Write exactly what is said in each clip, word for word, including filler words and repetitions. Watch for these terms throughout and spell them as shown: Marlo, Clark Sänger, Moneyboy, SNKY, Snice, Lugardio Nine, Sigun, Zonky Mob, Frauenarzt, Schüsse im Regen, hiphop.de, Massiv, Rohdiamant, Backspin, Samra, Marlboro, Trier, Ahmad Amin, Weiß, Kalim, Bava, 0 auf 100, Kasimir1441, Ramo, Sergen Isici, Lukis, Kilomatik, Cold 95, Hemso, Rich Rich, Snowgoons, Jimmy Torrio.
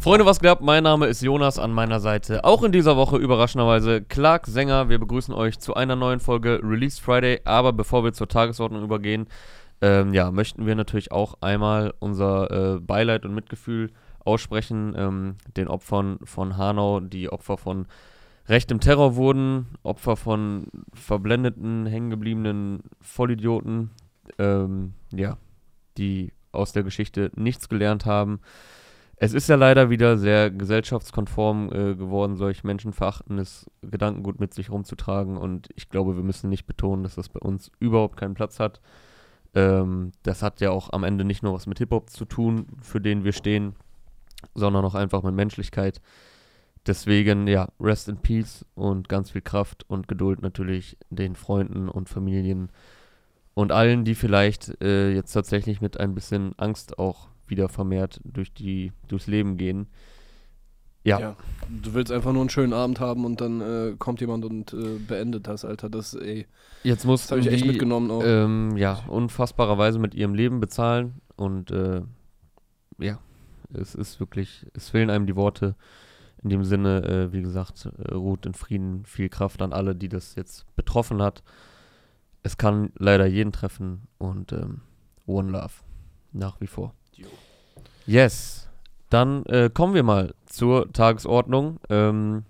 Freunde, was geht ab? Mein Name ist Jonas, an meiner Seite auch in dieser Woche überraschenderweise Clark Sänger. Wir begrüßen euch zu einer neuen Folge Release Friday, aber bevor wir zur Tagesordnung übergehen, ähm, ja, möchten wir natürlich auch einmal unser äh, Beileid und Mitgefühl aussprechen, ähm, den Opfern von Hanau, die Opfer von rechtem Terror wurden, Opfer von verblendeten, hängengebliebenen Vollidioten, ähm, ja, die aus der Geschichte nichts gelernt haben. Es ist ja leider wieder sehr gesellschaftskonform äh, geworden, solch menschenverachtendes Gedankengut mit sich rumzutragen, und ich glaube, wir müssen nicht betonen, dass das bei uns überhaupt keinen Platz hat. Ähm, das hat ja auch am Ende nicht nur was mit Hip-Hop zu tun, für den wir stehen, sondern auch einfach mit Menschlichkeit. Deswegen, ja, rest in peace und ganz viel Kraft und Geduld natürlich den Freunden und Familien und allen, die vielleicht äh, jetzt tatsächlich mit ein bisschen Angst auch wieder vermehrt durch die, durchs Leben gehen. Ja. ja. Du willst einfach nur einen schönen Abend haben und dann äh, kommt jemand und äh, beendet das, Alter. Das, ey, Jetzt muss das habe ich echt mitgenommen auch. Ähm, ja, unfassbarerweise mit ihrem Leben bezahlen und äh, ja, es ist wirklich, es fehlen einem die Worte. In dem Sinne, äh, wie gesagt, äh, ruht in Frieden, viel Kraft an alle, die das jetzt betroffen hat. Es kann leider jeden treffen und ähm, One Love nach wie vor. Yes, dann äh, kommen wir mal zur Tagesordnung, ähm,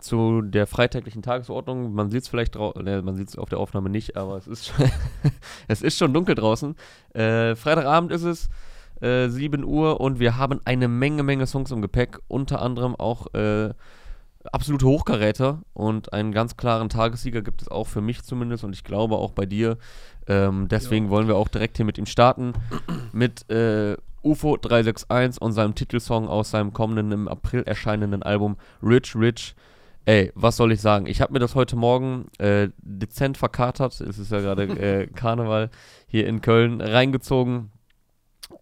zu der freitäglichen Tagesordnung. Man sieht es vielleicht draußen, ne, man sieht es auf der Aufnahme nicht, aber es ist schon, es ist schon dunkel draußen. Äh, Freitagabend ist es, äh, sieben Uhr, und wir haben eine Menge, Menge Songs im Gepäck, unter anderem auch äh, absolute Hochkaräter, und einen ganz klaren Tagessieger gibt es auch für mich zumindest und ich glaube auch bei dir. Ähm, deswegen ja. wollen wir auch direkt hier mit ihm starten, mit äh, U F O drei sechs eins und seinem Titelsong aus seinem kommenden, im April erscheinenden Album Rich Rich. Ey, was soll ich sagen? Ich habe mir das heute Morgen äh, dezent verkatert, es ist ja gerade äh, Karneval hier in Köln, reingezogen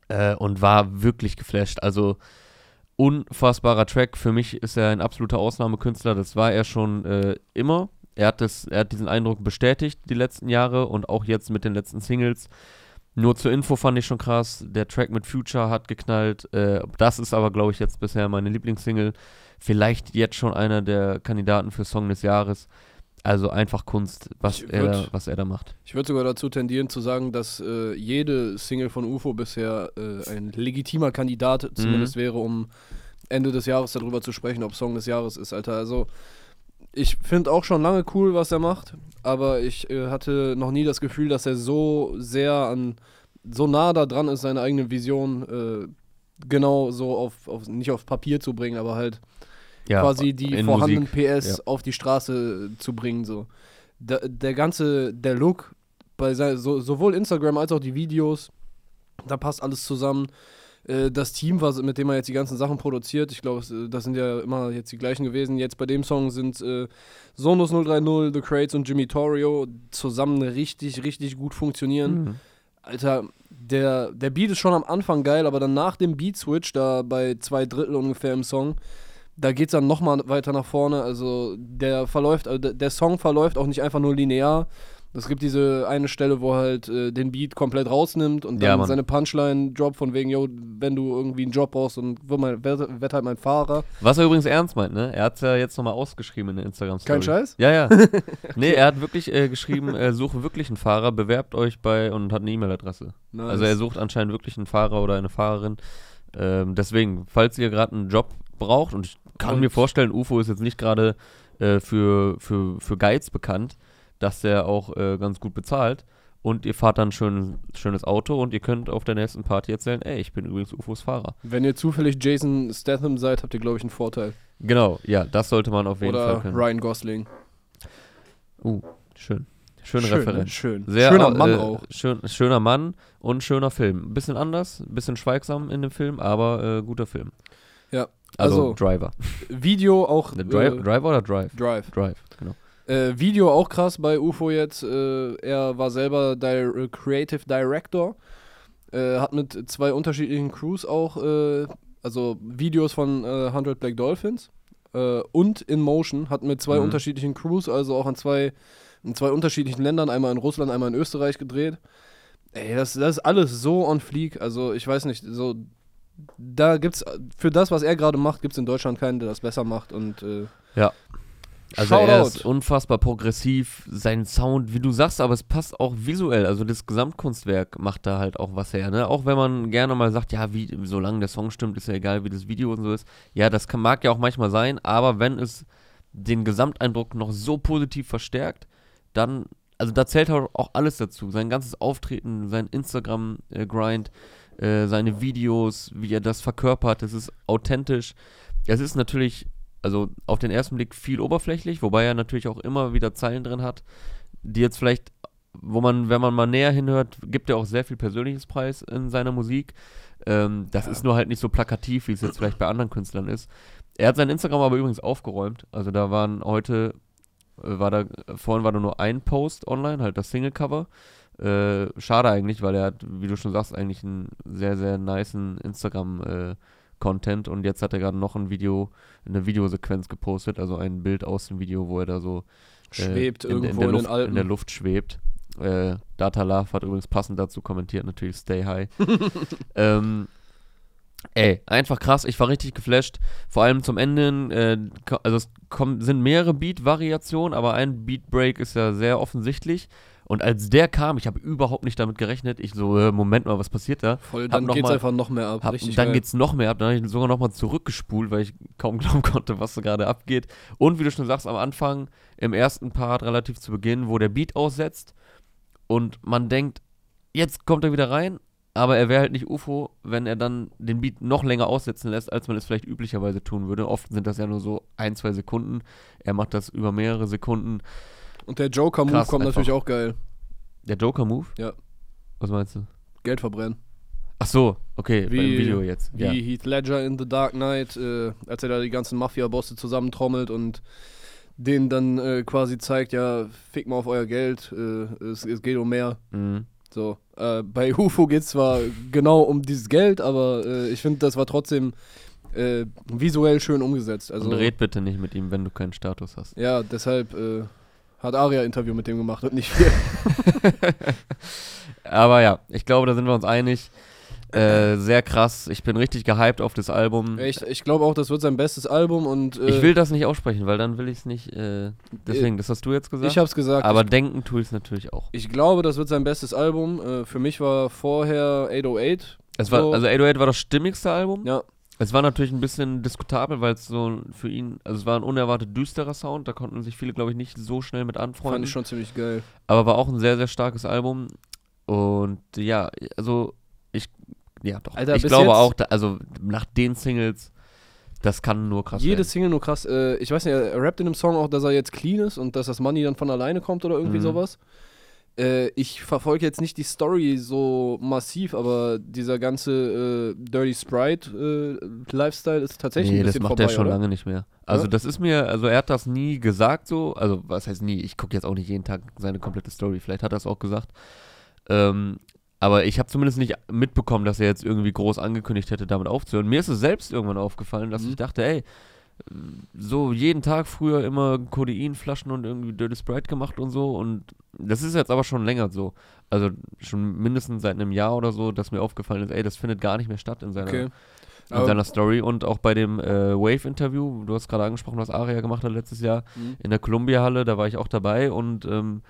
äh, und war wirklich geflasht. Also unfassbarer Track. Für mich ist er ein absoluter Ausnahmekünstler, das war er schon äh, immer. Er hat, das, er hat diesen Eindruck bestätigt die letzten Jahre und auch jetzt mit den letzten Singles. Nur zur Info fand ich schon krass, der Track mit Future hat geknallt. Äh, das ist aber, glaube ich, jetzt bisher meine Lieblingssingle. Vielleicht jetzt schon einer der Kandidaten für Song des Jahres. Also einfach Kunst, was, würd, er, was er da macht. Ich würde sogar dazu tendieren zu sagen, dass äh, jede Single von U F O bisher äh, ein legitimer Kandidat zumindest mhm. wäre, um Ende des Jahres darüber zu sprechen, ob Song des Jahres ist, Alter. Also ich finde auch schon lange cool, was er macht, aber ich äh, hatte noch nie das Gefühl, dass er so sehr an, so nah da dran ist, seine eigene Vision äh, genau so auf, auf, nicht auf Papier zu bringen, aber halt ja, quasi die vorhandenen Musik. P S ja. auf die Straße zu bringen. So. Da, der ganze, der Look, bei sein, so, sowohl Instagram als auch die Videos, da passt alles zusammen. Das Team, was, mit dem er jetzt die ganzen Sachen produziert, ich glaube, das sind ja immer jetzt die gleichen gewesen. Jetzt bei dem Song sind äh, Sonos null drei null, The Crates und Jimmy Torrio zusammen richtig, richtig gut funktionieren. Mhm. Alter, der, der Beat ist schon am Anfang geil, aber dann nach dem Beat-Switch, da bei zwei Drittel ungefähr im Song, da geht's dann nochmal weiter nach vorne. Also der verläuft, also der Song verläuft auch nicht einfach nur linear. Es gibt diese eine Stelle, wo er halt äh, den Beat komplett rausnimmt und dann ja, seine Punchline droppt von wegen, yo, wenn du irgendwie einen Job brauchst, dann wird, wird halt mein Fahrer. Was er übrigens ernst meint, ne? Er hat es ja jetzt nochmal ausgeschrieben in der Instagram-Story. Kein Scheiß? Ja, ja. Nee, er hat wirklich äh, geschrieben, äh, suche wirklich einen Fahrer, bewerbt euch bei, und hat eine E-Mail-Adresse. Nice. Also er sucht anscheinend wirklich einen Fahrer oder eine Fahrerin. Ähm, deswegen, falls ihr gerade einen Job braucht, und ich kann und? mir vorstellen, U F O ist jetzt nicht gerade äh, für, für, für Geiz bekannt, dass der auch äh, ganz gut bezahlt, und ihr fahrt dann ein schön, schönes Auto und ihr könnt auf der nächsten Party erzählen, ey, ich bin übrigens U F Os Fahrer. Wenn ihr zufällig Jason Statham seid, habt ihr, glaube ich, einen Vorteil. Genau, ja, das sollte man auf jeden Oder Fall können. Oder Ryan Gosling. Uh, schön. Schöne schön, Referenz. Schön. Sehr, schöner äh, Mann auch. Schön, schöner Mann und schöner Film. Ein bisschen anders, ein bisschen schweigsam in dem Film, aber äh, guter Film. Ja. Also, also Driver. Video auch. Drive, äh, Driver oder Drive? Drive. Drive, genau. Äh, Video auch krass bei U F O jetzt. Äh, er war selber Di- Creative Director. Äh, hat mit zwei unterschiedlichen Crews auch, äh, also Videos von äh, hundert Black Dolphins äh, und In Motion. Hat mit zwei mhm. unterschiedlichen Crews, also auch an zwei, in zwei unterschiedlichen Ländern, einmal in Russland, einmal in Österreich gedreht. Ey, das, das ist alles so on fleek. Also ich weiß nicht, so da gibt's für das, was er gerade macht, gibt's in Deutschland keinen, der das besser macht. Und äh, ja. Also Shoutout. Er ist unfassbar progressiv, sein Sound, wie du sagst, aber es passt auch visuell, also das Gesamtkunstwerk macht da halt auch was her, ne? Auch wenn man gerne mal sagt, ja, wie, solange der Song stimmt, ist ja egal, wie das Video und so ist. Ja, das kann, mag ja auch manchmal sein, aber wenn es den Gesamteindruck noch so positiv verstärkt, dann, also da zählt halt auch alles dazu, sein ganzes Auftreten, sein Instagram-Grind, äh, seine Videos, wie er das verkörpert, es ist authentisch, es ist natürlich... Also auf den ersten Blick viel oberflächlich, wobei er natürlich auch immer wieder Zeilen drin hat, die jetzt vielleicht, wo man, wenn man mal näher hinhört, gibt er auch sehr viel persönliches Preis in seiner Musik. Ähm, das ja. ist nur halt nicht so plakativ, wie es jetzt vielleicht bei anderen Künstlern ist. Er hat sein Instagram aber übrigens aufgeräumt. Also da waren heute, war da, vorhin war da nur ein Post online, halt das Singlecover. Äh, schade eigentlich, weil er hat, wie du schon sagst, eigentlich einen sehr, sehr nicen Instagram äh, Content und jetzt hat er gerade noch ein Video, eine Videosequenz gepostet, also ein Bild aus dem Video, wo er da so schwebt, äh, in, irgendwo in der, Luft, in, den Alpen. in der Luft schwebt. Äh, Data Love hat übrigens passend dazu kommentiert, natürlich Stay High. ähm, ey, einfach krass, ich war richtig geflasht, vor allem zum Ende, äh, also es kommen, sind mehrere Beat-Variationen, aber ein Beat-Break ist ja sehr offensichtlich. Und als der kam, ich habe überhaupt nicht damit gerechnet, ich so, äh, Moment mal, was passiert da? Voll, dann geht's mal, einfach noch mehr ab. Hab, Richtig dann geil. geht's noch mehr ab, dann habe ich sogar nochmal zurückgespult, weil ich kaum glauben konnte, was da gerade abgeht. Und wie du schon sagst, am Anfang, im ersten Part relativ zu Beginn, wo der Beat aussetzt und man denkt, jetzt kommt er wieder rein, aber er wäre halt nicht U F O, wenn er dann den Beat noch länger aussetzen lässt, als man es vielleicht üblicherweise tun würde. Oft sind das ja nur so ein, zwei Sekunden. Er macht das über mehrere Sekunden. Und der Joker-Move kommt einfach. Natürlich auch geil. Der Joker-Move? Ja. Was meinst du? Geld verbrennen. Ach so, okay, wie, beim Video jetzt. Wie ja. Heath Ledger in The Dark Knight, äh, als er da die ganzen Mafia-Bosse zusammentrommelt und denen dann äh, quasi zeigt, ja, fick mal auf euer Geld, äh, es, es geht um mehr. Mhm. So, äh, bei U F O geht's zwar genau um dieses Geld, aber äh, ich finde, das war trotzdem... Äh, visuell schön umgesetzt. Also, und red bitte nicht mit ihm, wenn du keinen Status hast. Ja, deshalb... Äh, Hat Aria ein Interview mit dem gemacht und nicht wir. Aber ja, ich glaube, da sind wir uns einig. Äh, sehr krass. Ich bin richtig gehypt auf das Album. Ich, ich glaube auch, das wird sein bestes Album. Und äh, ich will das nicht aussprechen, weil dann will ich es nicht. Äh, deswegen, das hast du jetzt gesagt. Ich hab's gesagt. Aber ich, denken tue ich es natürlich auch. Ich glaube, das wird sein bestes Album. Äh, für mich war vorher acht null acht. Es war, so. Also acht null acht war das stimmigste Album. Ja. Es war natürlich ein bisschen diskutabel, weil es so für ihn, also es war ein unerwartet düsterer Sound, da konnten sich viele, glaube ich, nicht so schnell mit anfreunden. Fand ich schon ziemlich geil. Aber war auch ein sehr, sehr starkes Album und ja, also ich, ja doch, Alter, ich glaube auch, da, also nach den Singles, das kann nur krass Jede werden. Single nur krass, äh, ich weiß nicht, er rappt in dem Song auch, dass er jetzt clean ist und dass das Money dann von alleine kommt oder irgendwie mhm. sowas. Ich verfolge jetzt nicht die Story so massiv, aber dieser ganze äh, Dirty Sprite-Lifestyle äh, ist tatsächlich nee, ein bisschen vorbei, Nee, das macht er schon oder? lange nicht mehr. Also ja? das ist mir, also er hat das nie gesagt so, also was heißt nie, ich gucke jetzt auch nicht jeden Tag seine komplette Story, vielleicht hat er es auch gesagt, ähm, aber ich habe zumindest nicht mitbekommen, dass er jetzt irgendwie groß angekündigt hätte, damit aufzuhören. Mir ist es selbst irgendwann aufgefallen, dass mhm. ich dachte, ey, so jeden Tag früher immer Kodeinflaschen und irgendwie Dirty Sprite gemacht und so und das ist jetzt aber schon länger so, also schon mindestens seit einem Jahr oder so, dass mir aufgefallen ist, ey, das findet gar nicht mehr statt in seiner, okay. in seiner Story und auch bei dem äh, Wave-Interview, du hast gerade angesprochen, was Aria gemacht hat letztes Jahr mhm. in der Columbia-Halle, da war ich auch dabei und ähm,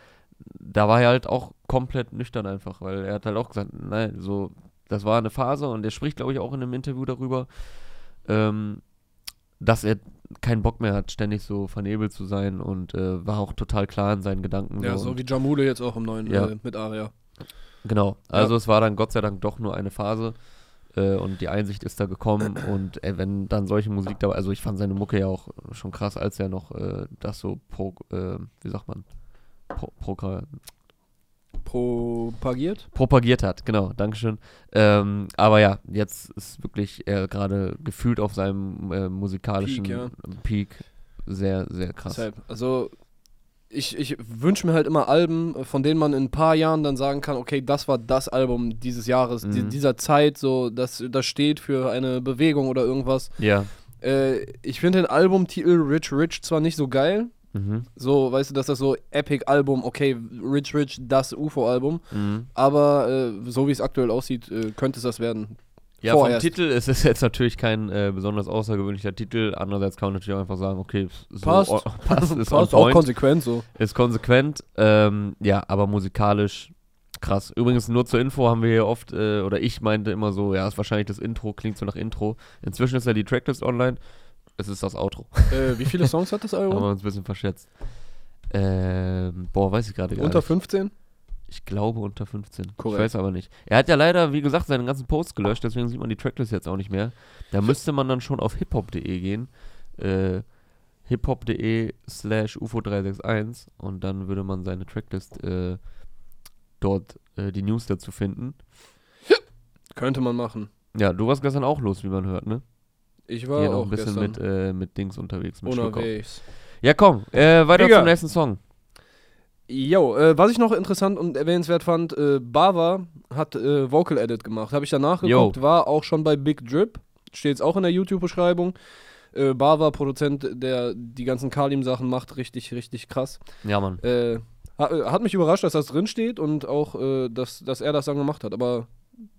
da war er halt auch komplett nüchtern einfach, weil er hat halt auch gesagt, nein, so, das war eine Phase und er spricht, glaube ich, auch in einem Interview darüber, ähm, dass er keinen Bock mehr hat, ständig so vernebelt zu sein und äh, war auch total klar in seinen Gedanken. Ja, so, so wie Jamule jetzt auch im neuen ja. äh, mit Aria. Genau, also ja. es war dann Gott sei Dank doch nur eine Phase äh, und die Einsicht ist da gekommen und äh, wenn dann solche Musik dabei, also ich fand seine Mucke ja auch schon krass, als er noch äh, das so, pro, äh, wie sagt man, pro, pro, Propagiert? Propagiert hat, genau, dankeschön. Ähm, aber ja, jetzt ist wirklich er gerade gefühlt auf seinem äh, musikalischen Peak, ja. Peak sehr, sehr krass. Deshalb, also ich, ich wünsche mir halt immer Alben, von denen man in ein paar Jahren dann sagen kann, okay, das war das Album dieses Jahres, mhm. die, dieser Zeit, so, das, das steht für eine Bewegung oder irgendwas. Ja. Äh, ich finde den Albumtitel Rich Rich zwar nicht so geil, Mhm. so, weißt du, dass das so Epic-Album, okay, Rich Rich, das U F O-Album, mhm. aber äh, so wie es aktuell aussieht, äh, könnte es das werden. Ja, vorerst. Vom Titel ist es jetzt natürlich kein äh, besonders außergewöhnlicher Titel. Andererseits kann man natürlich auch einfach sagen, okay, so passt. O- passt, ist passt auch konsequent so. Ist konsequent, ähm, ja, aber musikalisch krass. Übrigens, nur zur Info haben wir hier oft, äh, oder ich meinte immer so, ja, ist wahrscheinlich das Intro, klingt so nach Intro. Inzwischen ist ja die Tracklist online, es ist das Outro. Äh, wie viele Songs hat das Album? Haben wir uns ein bisschen verschätzt. Ähm, boah, weiß ich gerade gar nicht. Unter fünfzehn? Ich glaube unter fünfzehn. Korrekt. Ich weiß aber nicht. Er hat ja leider, wie gesagt, seinen ganzen Post gelöscht, deswegen sieht man die Tracklist jetzt auch nicht mehr. Da müsste man dann schon auf hiphop punkt de gehen. Äh, hiphop punkt de slash U F O drei sechs eins und dann würde man seine Tracklist äh, dort äh, die News dazu finden. Ja, könnte man machen. Ja, du warst gestern auch los, wie man hört, ne? Ich war Hier auch ein bisschen gestern. mit, äh, mit Dings unterwegs. Mit unterwegs. Ja, komm, äh, weiter Egal. Zum nächsten Song. Jo, äh, was ich noch interessant und erwähnenswert fand, äh, Bava hat äh, Vocal Edit gemacht. Habe ich danach geguckt, Yo. war auch schon bei Big Drip. Steht es auch in der YouTube-Beschreibung. Äh, Bava, Produzent, der die ganzen Kalim-Sachen macht, richtig, richtig krass. Ja, Mann. Äh, hat, hat mich überrascht, dass das drin steht und auch, äh, dass, dass er das dann gemacht hat. Aber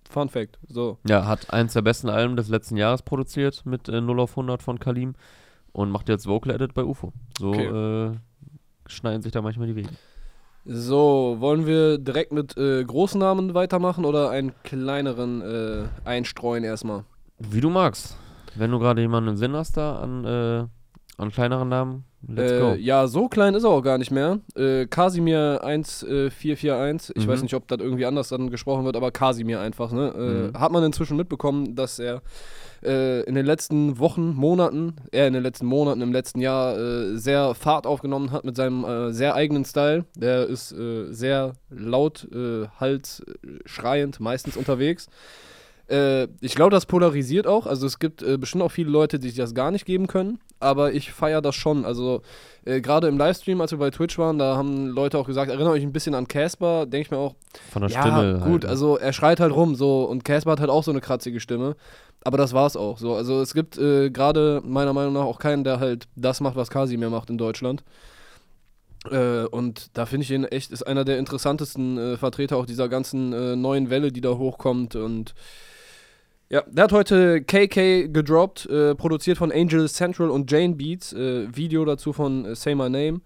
Fun Fact, so. Ja, hat eins der besten Alben des letzten Jahres produziert mit äh, null auf hundert von Kalim und macht jetzt Vocal Edit bei U F O. So okay. äh, schneiden sich da manchmal die Wege. So, wollen wir direkt mit äh, großen Namen weitermachen oder einen kleineren äh, einstreuen erstmal? Wie du magst. Wenn du gerade jemanden im Sinn hast da an, äh, an kleineren Namen, let's äh, go. Ja, so klein ist er auch gar nicht mehr. Äh, Kasimir eins vier vier eins, ich mhm. weiß nicht, ob das irgendwie anders dann gesprochen wird, aber Kasimir einfach, ne? Äh, mhm. Hat man inzwischen mitbekommen, dass er äh, in den letzten Wochen, Monaten, eher in den letzten Monaten, im letzten Jahr äh, sehr Fahrt aufgenommen hat mit seinem äh, sehr eigenen Style. Der ist äh, sehr laut, äh, Hals, äh, schreiend meistens unterwegs. Äh, ich glaube, das polarisiert auch. Also es gibt äh, bestimmt auch viele Leute, die sich das gar nicht geben können. Aber ich feiere das schon. Also äh, gerade im Livestream, als wir bei Twitch waren, da haben Leute auch gesagt, erinnert euch ein bisschen an Casper. Denke ich mir auch, von der ja, Stimme gut, halt. Also er schreit halt rum so. Und Casper hat halt auch so eine kratzige Stimme. Aber das war's auch so. Also es gibt äh, gerade meiner Meinung nach auch keinen, der halt das macht, was Kasimir macht in Deutschland. Äh, und da finde ich ihn echt, ist einer der interessantesten äh, Vertreter auch dieser ganzen äh, neuen Welle, die da hochkommt. Und ja, der hat heute K K gedroppt, äh, produziert von Angel Central und Jane Beats, äh, Video dazu von äh, Say My Name.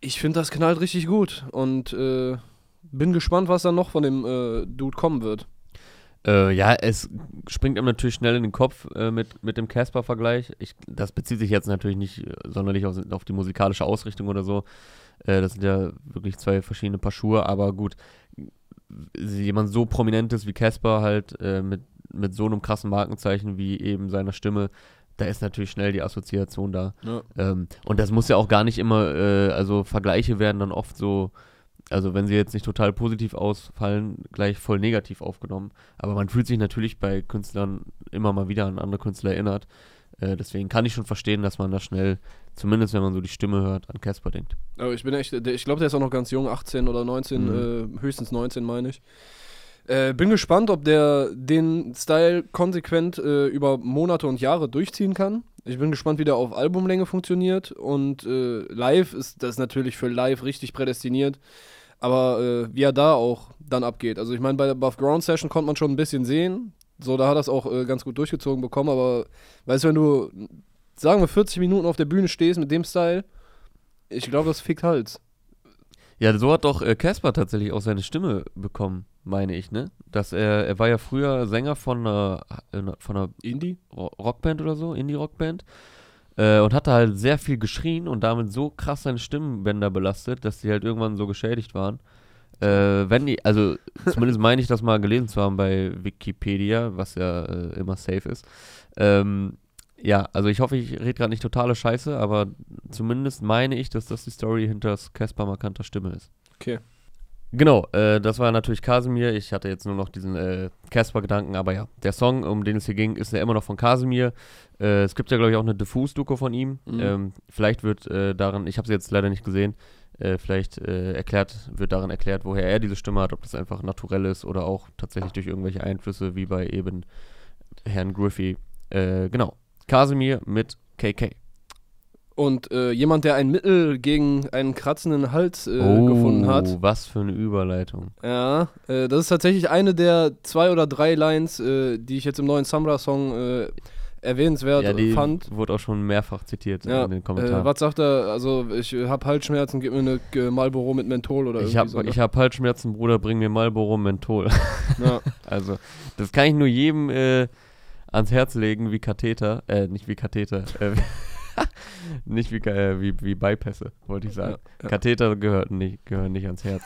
Ich finde, das knallt richtig gut und äh, bin gespannt, was dann noch von dem äh, Dude kommen wird. Äh, ja, es springt einem natürlich schnell in den Kopf äh, mit, mit dem Casper-Vergleich. Ich, das bezieht sich jetzt natürlich nicht sonderlich auf, auf die musikalische Ausrichtung oder so. Äh, das sind ja wirklich zwei verschiedene Paar Schuhe, aber gut. Jemand so Prominentes wie Casper halt äh, mit, mit so einem krassen Markenzeichen wie eben seiner Stimme, da ist natürlich schnell die Assoziation da. Ja. Ähm, und das muss ja auch gar nicht immer, äh, also Vergleiche werden dann oft so, also wenn sie jetzt nicht total positiv ausfallen, gleich voll negativ aufgenommen. Aber man fühlt sich natürlich bei Künstlern immer mal wieder an andere Künstler erinnert. Äh, deswegen kann ich schon verstehen, dass man da schnell, zumindest wenn man so die Stimme hört, an Casper denkt. Aber ich bin echt, ich glaube, der ist auch noch ganz jung, achtzehn oder neunzehn, mhm. äh, höchstens neunzehn meine ich. Äh, bin gespannt, ob der den Style konsequent äh, über Monate und Jahre durchziehen kann. Ich bin gespannt, wie der auf Albumlänge funktioniert. Und äh, live ist das natürlich für live richtig prädestiniert. Aber äh, wie er da auch dann abgeht. Also ich meine, bei der Above Ground Session konnte man schon ein bisschen sehen. So, da hat er es auch äh, ganz gut durchgezogen bekommen. Aber weißt du, wenn du, sagen wir, vierzig Minuten auf der Bühne stehst mit dem Style, ich glaube, das fickt Hals. Ja, so hat doch Casper äh, tatsächlich auch seine Stimme bekommen, meine ich, ne? Dass er, er war ja früher Sänger von einer, von einer Indie-Rockband oder so, Indie-Rockband, äh, und hatte halt sehr viel geschrien und damit so krass seine Stimmbänder belastet, dass die halt irgendwann so geschädigt waren. Äh, wenn die, also zumindest meine ich das mal gelesen zu haben bei Wikipedia, was ja äh, immer safe ist. Ähm, ja, also ich hoffe, ich rede gerade nicht totale Scheiße, aber zumindest meine ich, dass das die Story hinter Casper markanter Stimme ist. Okay. Genau, äh, das war natürlich Kasimir. Ich hatte jetzt nur noch diesen äh, Casper-Gedanken, aber ja, der Song, um den es hier ging, ist ja immer noch von Kasimir. Äh, es gibt ja, glaube ich, auch eine Diffus-Doku von ihm. Mhm. Ähm, vielleicht wird äh, darin, ich habe sie jetzt leider nicht gesehen, äh, vielleicht äh, erklärt, wird darin erklärt, woher er diese Stimme hat, ob das einfach naturell ist oder auch tatsächlich durch irgendwelche Einflüsse, wie bei eben Herrn Griffey. Äh, genau, Kasimir mit K K. Und äh, jemand, der ein Mittel gegen einen kratzenden Hals äh, oh, gefunden hat. Oh, was für eine Überleitung. Ja, äh, das ist tatsächlich eine der zwei oder drei Lines, äh, die ich jetzt im neuen Samra-Song äh, erwähnenswert ja, die fand. Wurde auch schon mehrfach zitiert ja, in den Kommentaren. Äh, was sagt er? Also, ich hab Halsschmerzen, gib mir eine äh, Marlboro mit Menthol oder ich irgendwie hab, so. Ich hab Halsschmerzen, Bruder, bring mir Marlboro Menthol. Ja. Also, das kann ich nur jedem äh, ans Herz legen, wie Katheter. Äh, nicht wie Katheter. Äh, nicht wie, äh, wie, wie Beipässe, wollte ich sagen. Ja, ja. Katheter gehört nicht, gehören nicht ans Herz.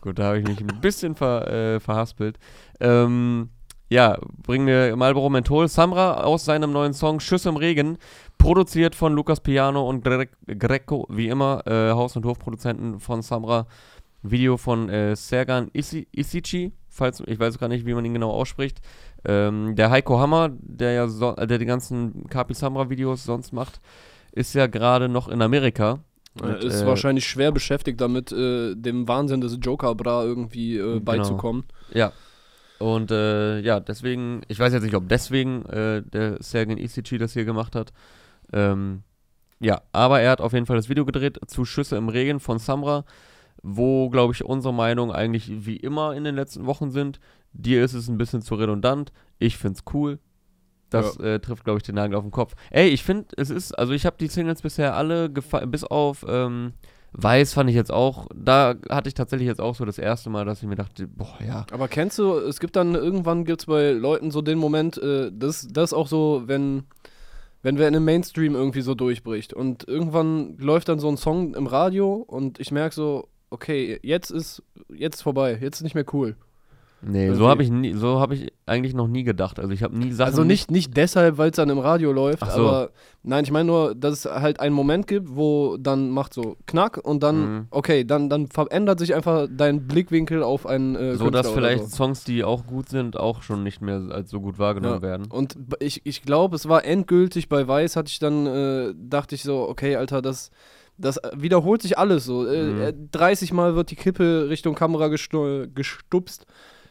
Gut, da habe ich mich ein bisschen ver, äh, verhaspelt. Ähm, ja, bringen wir Marlboro Menthol. Samra aus seinem neuen Song Schüsse im Regen, produziert von Lukas Piano und Gre- Greco, wie immer, äh, Haus- und Hofproduzenten von Samra. Video von äh, Sergan Isi- Isici, falls, ich weiß gar nicht, wie man ihn genau ausspricht. Ähm, der Heiko Hammer, der ja so, der die ganzen Kapi Samra-Videos sonst macht, ist ja gerade noch in Amerika. Und, ist äh, wahrscheinlich schwer beschäftigt damit, äh, dem Wahnsinn des Joker-Bra irgendwie äh, genau. beizukommen. Ja. Und äh, ja, deswegen, ich weiß jetzt nicht, ob deswegen äh, der Sergen Isici das hier gemacht hat. Ähm, ja, aber er hat auf jeden Fall das Video gedreht zu Schüsse im Regen von Samra, wo, glaube ich, unsere Meinung eigentlich wie immer in den letzten Wochen sind. Dir ist es ein bisschen zu redundant. Ich find's cool. Das ja. äh, trifft, glaube ich, den Nagel auf den Kopf. Ey, ich finde, es ist, also ich habe die Singles bisher alle gefallen, bis auf ähm, Weiß fand ich jetzt auch, da hatte ich tatsächlich jetzt auch so das erste Mal, dass ich mir dachte, boah, ja. Aber kennst du, es gibt dann, irgendwann gibt's bei Leuten so den Moment, äh, das, das auch so, wenn, wenn wer in einem Mainstream irgendwie so durchbricht und irgendwann läuft dann so ein Song im Radio und ich merke so, okay, jetzt ist, jetzt ist vorbei, jetzt ist nicht mehr cool. Nee, irgendwie. so habe ich nie, so habe ich eigentlich noch nie gedacht. Also ich habe nie Sachen. Also nicht, nicht deshalb, weil es dann im Radio läuft, so. aber nein, ich meine nur, dass es halt einen Moment gibt, wo dann macht so Knack und dann, mhm. okay, dann, dann verändert sich einfach dein Blickwinkel auf einen äh, So, Künstler dass vielleicht so. Songs, die auch gut sind, auch schon nicht mehr als so gut wahrgenommen ja. werden. Und ich, ich glaube, es war endgültig bei Weiß, hatte ich dann, äh, dachte ich so, okay, Alter, das. Das wiederholt sich alles so. Mhm. dreißig Mal wird die Kippe Richtung Kamera gestu- gestupst.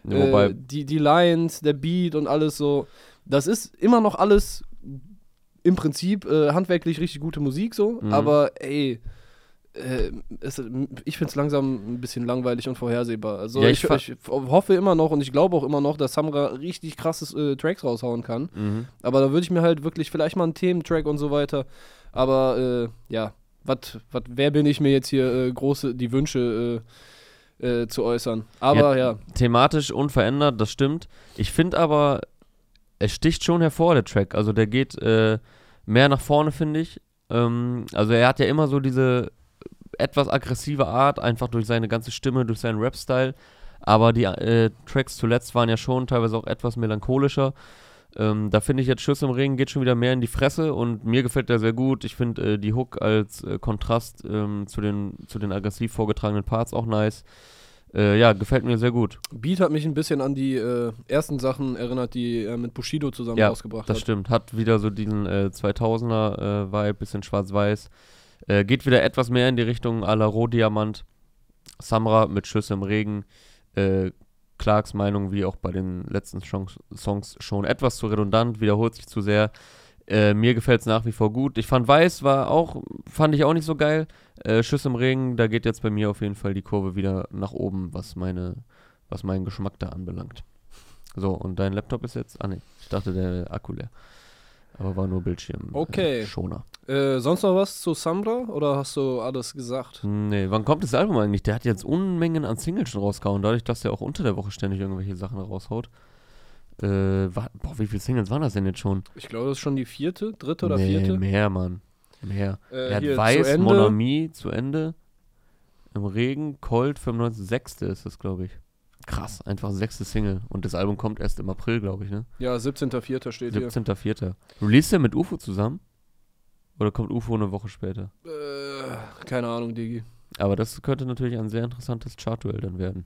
Ja, wobei äh, die, die Lines, der Beat und alles so. Das ist immer noch alles im Prinzip äh, handwerklich richtig gute Musik so. Mhm. Aber ey, äh, es, ich find's langsam ein bisschen langweilig und vorhersehbar. Also ja, ich, ich, fa- ich hoffe immer noch und ich glaube auch immer noch, dass Samra richtig krasses äh, Tracks raushauen kann. Mhm. Aber da würde ich mir halt wirklich vielleicht mal einen Thementrack und so weiter. Aber äh, ja. Was, was, wer bin ich mir jetzt hier äh, große, die Wünsche äh, äh, zu äußern? Aber ja, ja. Thematisch unverändert, das stimmt. Ich finde aber, es sticht schon hervor, der Track. Also der geht äh, mehr nach vorne, finde ich. Ähm, also er hat ja immer so diese etwas aggressive Art, einfach durch seine ganze Stimme, durch seinen Rap-Style. Aber die äh, Tracks zuletzt waren ja schon teilweise auch etwas melancholischer. Ähm, da finde ich jetzt Schuss im Regen geht schon wieder mehr in die Fresse und mir gefällt der sehr gut. Ich finde äh, die Hook als äh, Kontrast ähm, zu den, zu den aggressiv vorgetragenen Parts auch nice. Äh, ja, gefällt mir sehr gut. Beat hat mich ein bisschen an die äh, ersten Sachen erinnert, die er mit Bushido zusammen ja, rausgebracht hat. Ja, das stimmt. Hat wieder so diesen äh, zweitausender äh, Vibe, bisschen schwarz-weiß. Äh, geht wieder etwas mehr in die Richtung à la Rohdiamant. Samra mit Schuss im Regen. Äh, Clarks Meinung, wie auch bei den letzten Songs, schon etwas zu redundant, wiederholt sich zu sehr. Äh, mir gefällt es nach wie vor gut. Ich fand Weiß war auch, fand ich auch nicht so geil. Äh, Schuss im Regen, da geht jetzt bei mir auf jeden Fall die Kurve wieder nach oben, was meine, was meinen Geschmack da anbelangt. So, und dein Laptop ist jetzt, ah ne, ich dachte der Akku leer. Aber war nur Bildschirm. Okay. Äh, Schoner. Äh, sonst noch was zu Samra? Oder hast du alles gesagt? Nee, wann kommt das Album eigentlich? Der hat jetzt Unmengen an Singles schon rausgehauen, dadurch, dass der auch unter der Woche ständig irgendwelche Sachen raushaut. Äh, war, boah, wie viele Singles waren das denn jetzt schon? Ich glaube, das ist schon die vierte, dritte oder nee, vierte. mehr, Mann. Mehr. Äh, er hat Weiß, Mon Ami, zu Ende. Im Regen, Cold, fünfundneunzig, sechste ist das, glaube ich. Krass, einfach sechste Single. Und das Album kommt erst im April, glaube ich, ne? Ja, siebzehnter vierter steht siebzehnter Vierter hier. siebzehnter Vierter Release der mit UFO zusammen? Oder kommt UFO eine Woche später? Äh, keine Ahnung, Digi. Aber das könnte natürlich ein sehr interessantes Chartduell dann werden.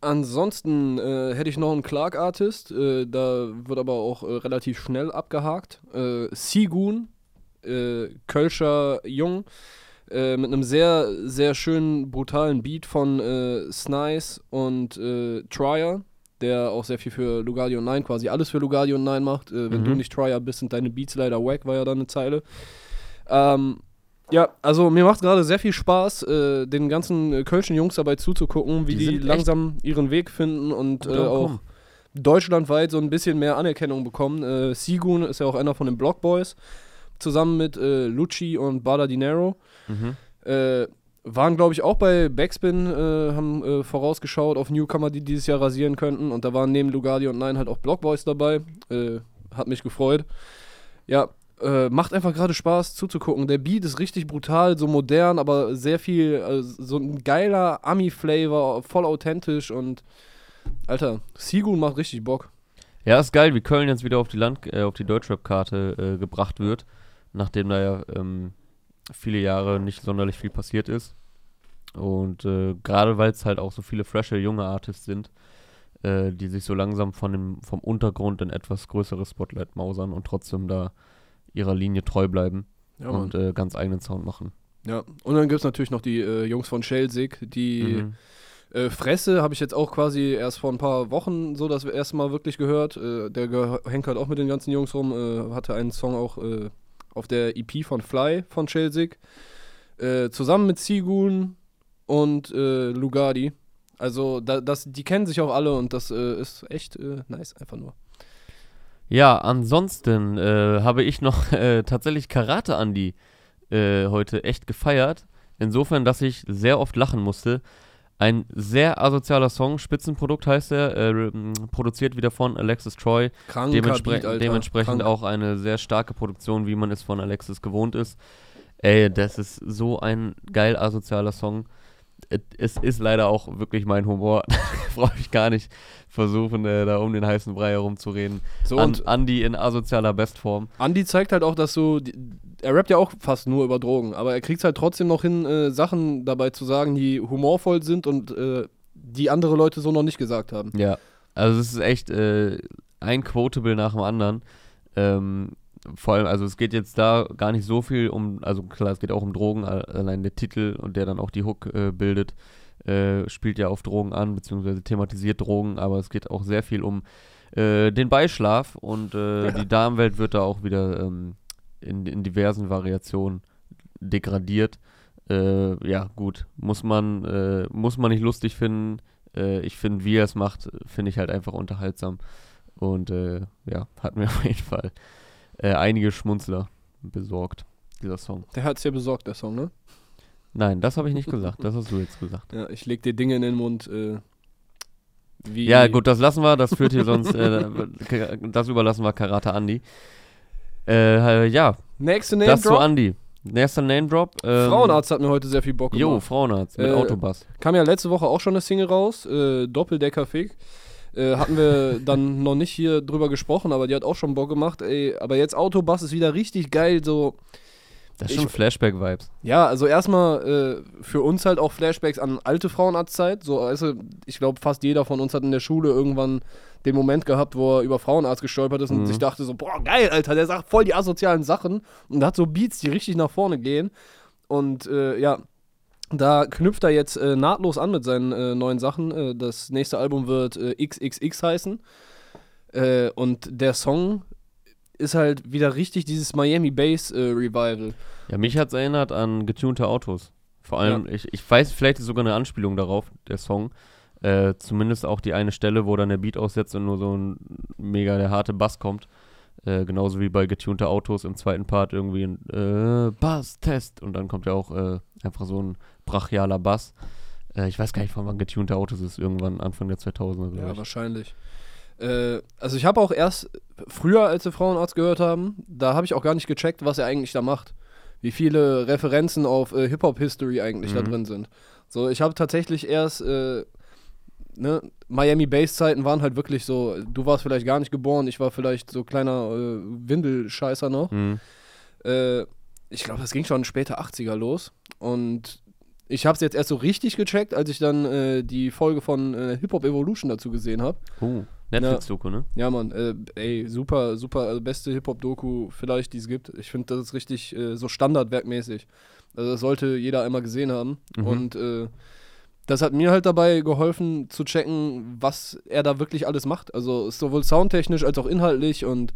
Ansonsten äh, hätte ich noch einen Clark-Artist. Äh, da wird aber auch äh, relativ schnell abgehakt. Äh, Sigun, äh, Kölscher Jung. Äh, mit einem sehr, sehr schönen, brutalen Beat von äh, Snice und äh, Trier, der auch sehr viel für Lugardio Nine, quasi alles für Lugardio Nine macht. Äh, wenn mhm. du nicht Trier bist, sind deine Beats leider wack, war ja da eine Zeile. Ähm, ja, also mir macht gerade sehr viel Spaß, äh, den ganzen Kölschen Jungs dabei zuzugucken, wie die, die langsam ihren Weg finden und äh, auch deutschlandweit so ein bisschen mehr Anerkennung bekommen. Äh, Sigun ist ja auch einer von den Blockboys, zusammen mit äh, Lucci und Bada Dinero. Mhm. Äh, waren, glaube ich, auch bei Backspin, äh, haben äh, vorausgeschaut auf Newcomer, die dieses Jahr rasieren könnten. Und da waren neben Lugardio Nine halt auch Blockboys dabei. Äh, hat mich gefreut. Ja, äh, macht einfach gerade Spaß zuzugucken. Der Beat ist richtig brutal, so modern, aber sehr viel, äh, so ein geiler Ami-Flavor, voll authentisch. Und, Alter, Sigun macht richtig Bock. Ja, ist geil, wie Köln jetzt wieder auf die, Land- äh, auf die Deutschrap-Karte äh, gebracht wird. Nachdem da ja... Ähm viele Jahre nicht sonderlich viel passiert ist. Und äh, gerade weil es halt auch so viele freshe, junge Artists sind, äh, die sich so langsam von dem, vom Untergrund in etwas größeres Spotlight mausern und trotzdem da ihrer Linie treu bleiben, ja, und äh, ganz eigenen Sound machen. Ja, und dann gibt es natürlich noch die äh, Jungs von Schelsig, die mhm. äh, Fresse habe ich jetzt auch quasi erst vor ein paar Wochen so das erste Mal wirklich gehört. Äh, der geh- hängt halt auch mit den ganzen Jungs rum, äh, hatte einen Song auch äh, auf der E P von Fly von Chelsig, äh, zusammen mit Sigun und äh, Lugardi. Also da, das, die kennen sich auch alle und das äh, ist echt äh, nice, einfach nur. Ja, ansonsten äh, habe ich noch äh, tatsächlich Karate Andy äh, heute echt gefeiert. Insofern, dass ich sehr oft lachen musste. Ein sehr asozialer Song, Spitzenprodukt heißt er, äh, produziert wieder von Alexis Troy. Kranker Demenspre- Beat, Alter. Dementsprechend Krank. Auch eine sehr starke Produktion, wie man es von Alexis gewohnt ist. Ey, das ist so ein geil asozialer Song. Es ist leider auch wirklich mein Humor. Brauche ich gar nicht versuchen, äh, da um den heißen Brei herumzureden. So, An- und Andy in asozialer Bestform. Andy zeigt halt auch, dass so... Die, er rappt ja auch fast nur über Drogen, aber er kriegt es halt trotzdem noch hin, äh, Sachen dabei zu sagen, die humorvoll sind und äh, die andere Leute so noch nicht gesagt haben. Ja, also es ist echt äh, ein Quotable nach dem anderen. Ähm, vor allem, also es geht jetzt da gar nicht so viel um, also klar, es geht auch um Drogen, allein der Titel und der dann auch die Hook äh, bildet, äh, spielt ja auf Drogen an, beziehungsweise thematisiert Drogen, aber es geht auch sehr viel um äh, den Beischlaf und äh, ja. Die Darmwelt wird da auch wieder... Ähm, In, in diversen Variationen degradiert. Äh, ja, gut, muss man, äh, muss man nicht lustig finden. Äh, ich finde, wie er es macht, finde ich halt einfach unterhaltsam. Und äh, ja, hat mir auf jeden Fall äh, einige Schmunzler besorgt, dieser Song. Der hat es ja besorgt, der Song, ne? Nein, das habe ich nicht gesagt, das hast du jetzt gesagt. Ja, ich leg dir Dinge in den Mund, äh, wie... Ja, gut, das lassen wir, das führt hier sonst, äh, das überlassen wir Karate Andy. Äh, ja. Nächste Name das Drop. Das zu Andi. Nächster Name Drop. Ähm, Frauenarzt hat mir heute sehr viel Bock gemacht. Jo, Frauenarzt mit äh, Autobus. Kam ja letzte Woche auch schon eine Single raus. Äh, Doppeldecker-Fick. Äh, hatten wir dann noch nicht hier drüber gesprochen, aber die hat auch schon Bock gemacht. Ey, aber jetzt Autobus ist wieder richtig geil. So. Das ist ich, schon Flashback-Vibes. Ja, also erstmal äh, für uns halt auch Flashbacks an alte Frauenarztzeit. So, also ich glaube, fast jeder von uns hat in der Schule irgendwann den Moment gehabt, wo er über Frauenarzt gestolpert ist und mhm. sich dachte so, boah, geil, Alter, der sagt voll die asozialen Sachen und hat so Beats, die richtig nach vorne gehen. Und äh, ja, da knüpft er jetzt äh, nahtlos an mit seinen äh, neuen Sachen. Äh, das nächste Album wird äh, X X X heißen. Äh, und der Song ist halt wieder richtig dieses Miami Bass äh, Revival. Ja, mich hat's erinnert an Getunte Autos. Vor allem, ja. ich, ich weiß, vielleicht ist sogar eine Anspielung darauf, der Song. Äh, zumindest auch die eine Stelle, wo dann der Beat aussetzt und nur so ein mega der harte Bass kommt. Äh, genauso wie bei Getunte Autos im zweiten Part irgendwie ein äh, Bass-Test. Und dann kommt ja auch äh, einfach so ein brachialer Bass. Äh, ich weiß gar nicht, von wann Getunte Autos ist. Irgendwann Anfang der zweitausender. Ja, ich. wahrscheinlich. Äh, also ich habe auch erst früher, als wir Frauenarzt gehört haben, da habe ich auch gar nicht gecheckt, was er eigentlich da macht. Wie viele Referenzen auf äh, Hip-Hop-History eigentlich mhm. da drin sind. So, ich habe tatsächlich erst... Äh, Ne? Miami-Bass-Zeiten waren halt wirklich so, du warst vielleicht gar nicht geboren, ich war vielleicht so kleiner äh, Windelscheißer noch. Mhm. Äh, ich glaube, das ging schon später achtziger los. Und ich habe es jetzt erst so richtig gecheckt, als ich dann äh, die Folge von äh, Hip-Hop Evolution dazu gesehen habe. Oh, Netflix-Doku, ne? Ja, Mann. Äh, ey, super, super, also beste Hip-Hop-Doku vielleicht, die es gibt. Ich finde, das ist richtig äh, so standardwerkmäßig. Also das sollte jeder einmal gesehen haben. Mhm. Und äh, das hat mir halt dabei geholfen zu checken, was er da wirklich alles macht. Also sowohl soundtechnisch als auch inhaltlich und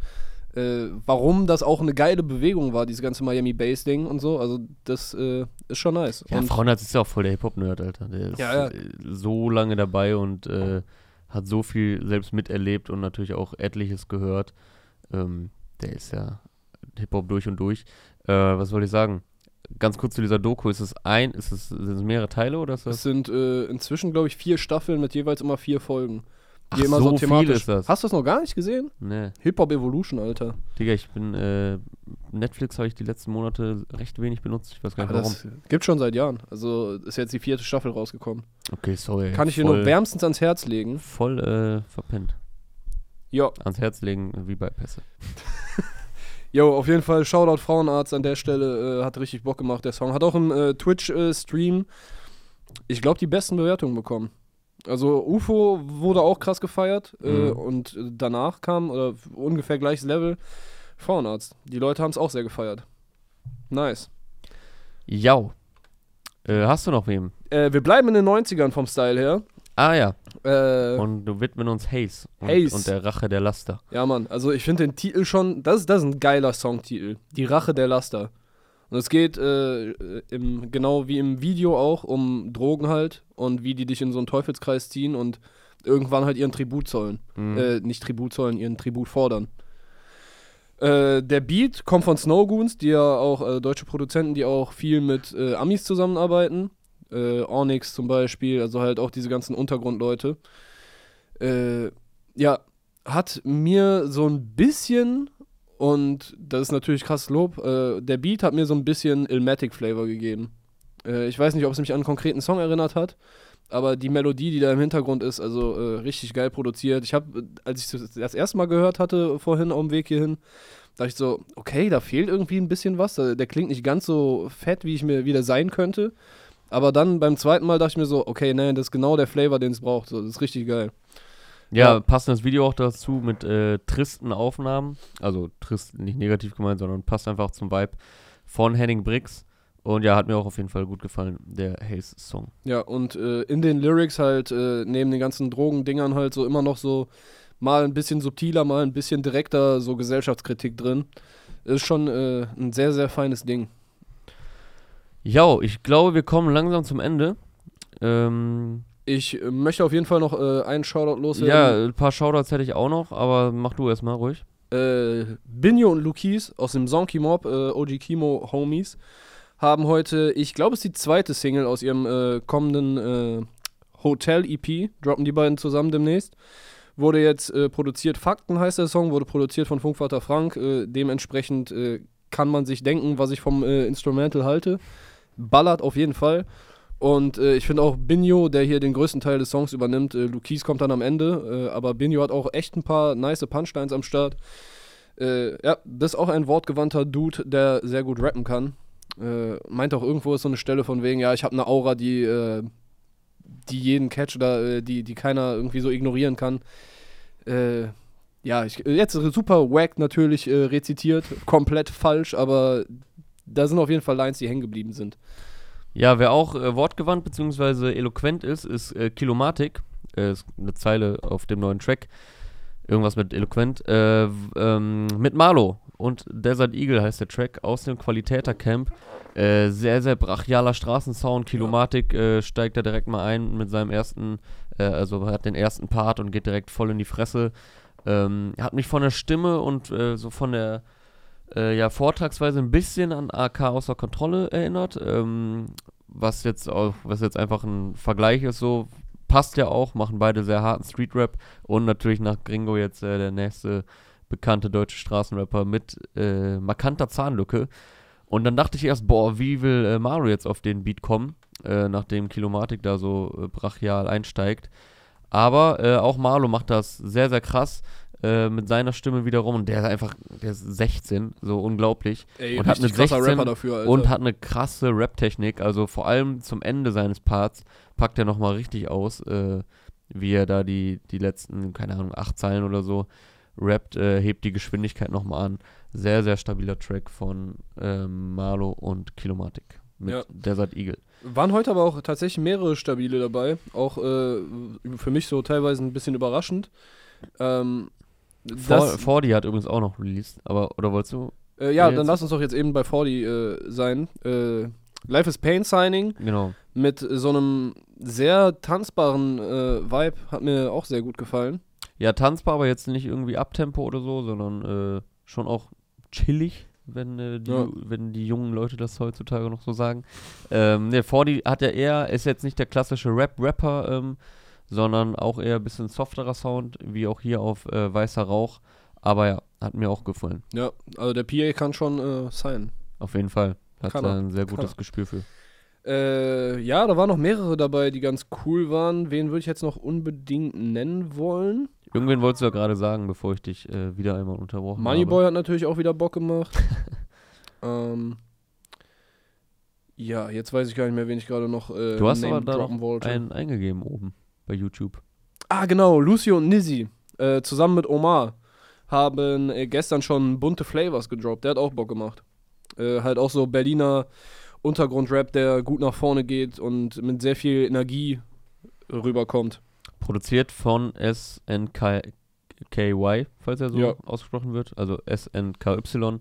äh, warum das auch eine geile Bewegung war, dieses ganze Miami-Bass-Ding und so. Also das äh, ist schon nice. Ja, und Frauenarzt ist ja auch voll der Hip-Hop-Nerd, Alter. Der ist ja, ja. so lange dabei und äh, hat so viel selbst miterlebt und natürlich auch etliches gehört. Ähm, der ist ja Hip-Hop durch und durch. Äh, was wollte ich sagen? Ganz kurz zu dieser Doku, ist es ein, ist es, sind es mehrere Teile oder ist das? Es sind äh, inzwischen, glaube ich, vier Staffeln mit jeweils immer vier Folgen. Ach, immer so, so thematisch. Viel ist das. Hast du das noch gar nicht gesehen? Nee. Hip-Hop Evolution, Alter. Digga, ich bin, äh, Netflix habe ich die letzten Monate recht wenig benutzt, ich weiß gar nicht, aber warum. Das gibt schon seit Jahren, also ist jetzt die vierte Staffel rausgekommen. Okay, sorry. Kann ich dir nur wärmstens ans Herz legen. Voll, äh, verpennt. Ja. Ans Herz legen, wie bei Pässe. Jo, auf jeden Fall, Shoutout Frauenarzt an der Stelle, äh, hat richtig Bock gemacht, der Song. Hat auch im äh, Twitch-Stream, äh, ich glaube, die besten Bewertungen bekommen. Also U F O wurde auch krass gefeiert äh, mhm. und danach kam, oder ungefähr gleiches Level, Frauenarzt. Die Leute haben es auch sehr gefeiert. Nice. Jau. Äh, hast du noch wem? Äh, wir bleiben in den neunzigern vom Style her. Ah ja. Äh, und du widmen uns Haze und, Haze und der Rache der Laster. Ja, Mann. Also ich finde den Titel schon, das, das ist ein geiler Songtitel. Die Rache der Laster. Und es geht äh, im, genau wie im Video auch um Drogen halt und wie die dich in so einen Teufelskreis ziehen und irgendwann halt ihren Tribut zollen. Mhm. Äh, nicht Tribut zollen, ihren Tribut fordern. Äh, der Beat kommt von Snowgoons, die ja auch äh, deutsche Produzenten, die auch viel mit äh, Amis zusammenarbeiten. Äh, Onyx zum Beispiel, also halt auch diese ganzen Untergrundleute. Äh, ja, hat mir so ein bisschen, und das ist natürlich krass Lob, äh, der Beat hat mir so ein bisschen Illmatic-Flavor gegeben. Äh, ich weiß nicht, ob es mich an einen konkreten Song erinnert hat, aber die Melodie, die da im Hintergrund ist, also äh, richtig geil produziert. Ich habe, als ich das, das erste Mal gehört hatte, vorhin auf dem Weg hierhin, dachte ich so, okay, da fehlt irgendwie ein bisschen was, der, der klingt nicht ganz so fett, wie ich mir wieder sein könnte. Aber dann beim zweiten Mal dachte ich mir so, okay, nein, das ist genau der Flavor, den es braucht. So, das ist richtig geil. Ja, ja. Passendes Video auch dazu mit äh, tristen Aufnahmen. Also trist, nicht negativ gemeint, sondern passt einfach zum Vibe von Henning Briggs. Und ja, hat mir auch auf jeden Fall gut gefallen, der Haze-Song. Ja, und äh, in den Lyrics halt, äh, neben den ganzen Drogendingern halt so immer noch so mal ein bisschen subtiler, mal ein bisschen direkter so Gesellschaftskritik drin. Ist schon äh, ein sehr, sehr feines Ding. Ja, ich glaube, wir kommen langsam zum Ende. Ähm, ich möchte auf jeden Fall noch äh, einen Shoutout loswerden. Ja, ein paar Shoutouts hätte ich auch noch, aber mach du erstmal ruhig. Äh, Binjo und Lukis aus dem Zonky Mob, äh, O G Kimo Homies, haben heute, ich glaube, es ist die zweite Single aus ihrem äh, kommenden äh, Hotel-E P, droppen die beiden zusammen demnächst. Wurde jetzt äh, produziert, Fakten heißt der Song, wurde produziert von Funkvater Frank, äh, dementsprechend äh, kann man sich denken, was ich vom äh, Instrumental halte. Ballert auf jeden Fall. Und äh, ich finde auch Binjo, der hier den größten Teil des Songs übernimmt. Äh, Lukis kommt dann am Ende. Äh, aber Binjo hat auch echt ein paar nice Punchlines am Start. Äh, ja, das ist auch ein wortgewandter Dude, der sehr gut rappen kann. Äh, meint auch irgendwo ist so eine Stelle von wegen, ja, ich habe eine Aura, die, äh, die jeden Catch oder äh, die, die keiner irgendwie so ignorieren kann. Äh, ja, ich, jetzt super wack natürlich äh, rezitiert. Komplett falsch, aber da sind auf jeden Fall Lines, die hängen geblieben sind. Ja, wer auch äh, wortgewandt bzw. eloquent ist, ist äh, Kilomatik. Äh, ist eine Zeile auf dem neuen Track. Irgendwas mit eloquent. Äh, ähm, mit Marlo und Desert Eagle heißt der Track aus dem Qualitäter-Camp. Äh, sehr, sehr brachialer Straßensound. Kilomatik äh, steigt da direkt mal ein mit seinem ersten, äh, also hat den ersten Part und geht direkt voll in die Fresse. Ähm, hat mich von der Stimme und äh, so von der Äh, ja, vortragsweise ein bisschen an A K außer Kontrolle erinnert, ähm, was jetzt auch, was jetzt einfach ein Vergleich ist, so passt ja auch, machen beide sehr harten Street-Rap und natürlich nach Gringo jetzt äh, der nächste bekannte deutsche Straßenrapper mit äh, markanter Zahnlücke. Und dann dachte ich erst, boah, wie will äh, Mario jetzt auf den Beat kommen, äh, nachdem Kilomatik da so äh, brachial einsteigt. Aber äh, auch Marlo macht das sehr, sehr krass äh, mit seiner Stimme wiederum. Und der ist einfach, der ist sechzehn, so unglaublich. Ey, und hat eine sechzehn Rapper dafür, Alter. Und hat eine krasse Rap-Technik. Also vor allem zum Ende seines Parts packt er nochmal richtig aus, äh, wie er da die, die letzten, keine Ahnung, acht Zeilen oder so rappt, äh, hebt die Geschwindigkeit nochmal an. Sehr, sehr stabiler Track von äh, Marlo und Kilomatik mit ja. Desert Eagle. Waren heute aber auch tatsächlich mehrere Stabile dabei, auch äh, für mich so teilweise ein bisschen überraschend. Ähm, vier D hat übrigens auch noch released, aber, oder wolltest du? Äh, ja, dann lass uns doch jetzt eben bei vier D äh, sein. Äh, Life is Pain Signing. Genau. Mit so einem sehr tanzbaren äh, Vibe. Hat mir auch sehr gut gefallen. Ja, tanzbar, aber jetzt nicht irgendwie Abtempo oder so, sondern äh, schon auch chillig, wenn, äh, die, ja. wenn die jungen Leute das heutzutage noch so sagen. Ähm, ne, vier D hat ja eher, ist jetzt nicht der klassische Rap-Rapper, ähm, sondern auch eher ein bisschen softerer Sound, wie auch hier auf äh, Weißer Rauch. Aber ja, hat mir auch gefallen. Ja, also der P A kann schon äh, sein. Auf jeden Fall. Hat da ein sehr gutes Gespür für. Äh, ja, da waren noch mehrere dabei, die ganz cool waren. Wen würde ich jetzt noch unbedingt nennen wollen? Irgendwen wolltest du ja gerade sagen, bevor ich dich äh, wieder einmal unterbrochen Moneyboy habe. Moneyboy hat natürlich auch wieder Bock gemacht. ähm, ja, jetzt weiß ich gar nicht mehr, wen ich gerade noch äh, du hast Name aber da droppen wollte. Einen eingegeben oben bei YouTube. Ah, genau, Lucio und Nizzy äh, zusammen mit Omar haben äh, gestern schon bunte Flavors gedroppt. Der hat auch Bock gemacht. Äh, halt auch so Berliner Untergrundrap, der gut nach vorne geht und mit sehr viel Energie rüberkommt. Produziert von S N K Y, falls er so ja. ausgesprochen wird, also S N K Y.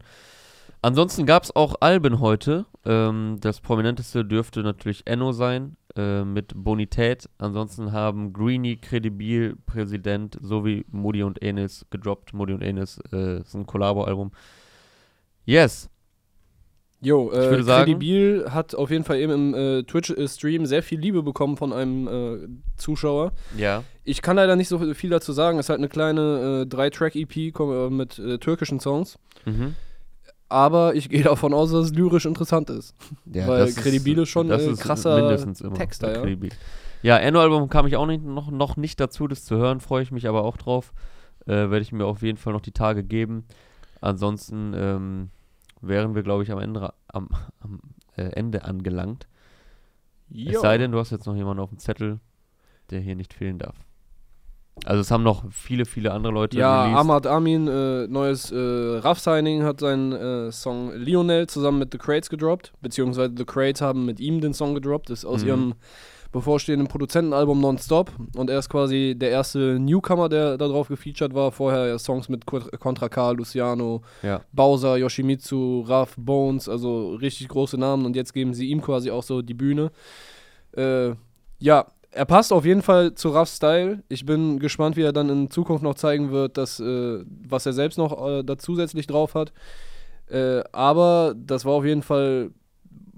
Ansonsten gab es auch Alben heute. Ähm, das prominenteste dürfte natürlich Enno sein, äh, mit Bonität. Ansonsten haben Greenie, Credibil, Präsident sowie Modi und Enis gedroppt. Modi und Enis äh, ist ein Kollabo-Album. Yes! Jo, äh, Credibil hat auf jeden Fall eben im äh, Twitch-Stream sehr viel Liebe bekommen von einem äh, Zuschauer. Ja. Ich kann leider nicht so viel dazu sagen. Es ist halt eine kleine äh, drei Track E P mit äh, türkischen Songs. Mhm. Aber ich gehe davon aus, dass es lyrisch interessant ist. Ja, weil Credibil ist schon ein äh, krasser Texter. Ja, ja Enno-Album kam ich auch nicht, noch, noch nicht dazu, das zu hören. Freue ich mich aber auch drauf. Äh, Werde ich mir auf jeden Fall noch die Tage geben. Ansonsten... Ähm, wären wir, glaube ich, am Ende, am, am, äh, Ende angelangt. Jo. Es sei denn, du hast jetzt noch jemanden auf dem Zettel, der hier nicht fehlen darf. Also es haben noch viele, viele andere Leute ja, released. Ahmad Amin, äh, neues äh, Raff-Signing, hat seinen äh, Song Lionel zusammen mit The Crates gedroppt, beziehungsweise The Crates haben mit ihm den Song gedroppt, ist aus mhm. ihrem bevorstehenden Produzentenalbum Nonstop und er ist quasi der erste Newcomer, der da drauf gefeatured war. Vorher ja Songs mit Contra K, Luciano, ja. Bowser, Yoshimitsu, Raff, Bones, also richtig große Namen und jetzt geben sie ihm quasi auch so die Bühne. Äh, ja, er passt auf jeden Fall zu Raffs Style. Ich bin gespannt, wie er dann in Zukunft noch zeigen wird, dass, äh, was er selbst noch äh, da zusätzlich drauf hat. Äh, aber das war auf jeden Fall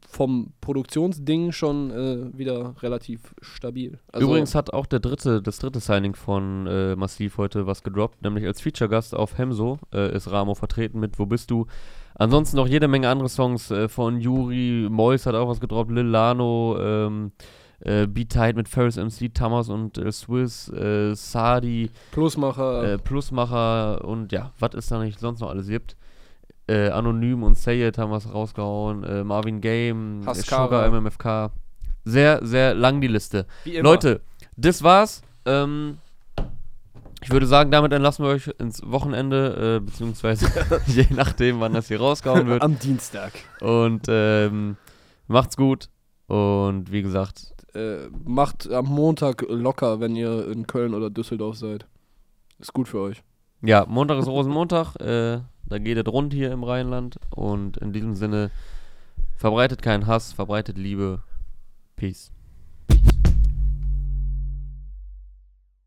vom Produktionsding schon äh, wieder relativ stabil. Also übrigens hat auch der dritte, das dritte Signing von äh, Massiv heute was gedroppt, nämlich als Feature-Gast auf Hemso äh, ist Ramo vertreten mit Wo bist du? Ansonsten noch jede Menge andere Songs äh, von Yuri, Mois hat auch was gedroppt, Lil Lano, ähm, äh, B-Tight mit Ferris M C, Tamas und äh, Swiss, äh, Sadi, Plusmacher, äh, Plusmacher und ja, was ist da nicht sonst noch alles gibt. Äh, Anonym und Sayed haben was rausgehauen, äh, Marvin Game, äh, Sugar, M M F K. Sehr, sehr lang die Liste. Leute, das war's. Ähm, ich würde sagen, damit entlassen wir euch ins Wochenende, äh, beziehungsweise je nachdem, wann das hier rausgehauen wird. Am Dienstag. Und ähm, macht's gut. Und wie gesagt, äh, macht am Montag locker, wenn ihr in Köln oder Düsseldorf seid. Ist gut für euch. Ja, Montag ist Rosenmontag. äh, Da geht es rund hier im Rheinland. Und in diesem Sinne, verbreitet keinen Hass, verbreitet Liebe. Peace.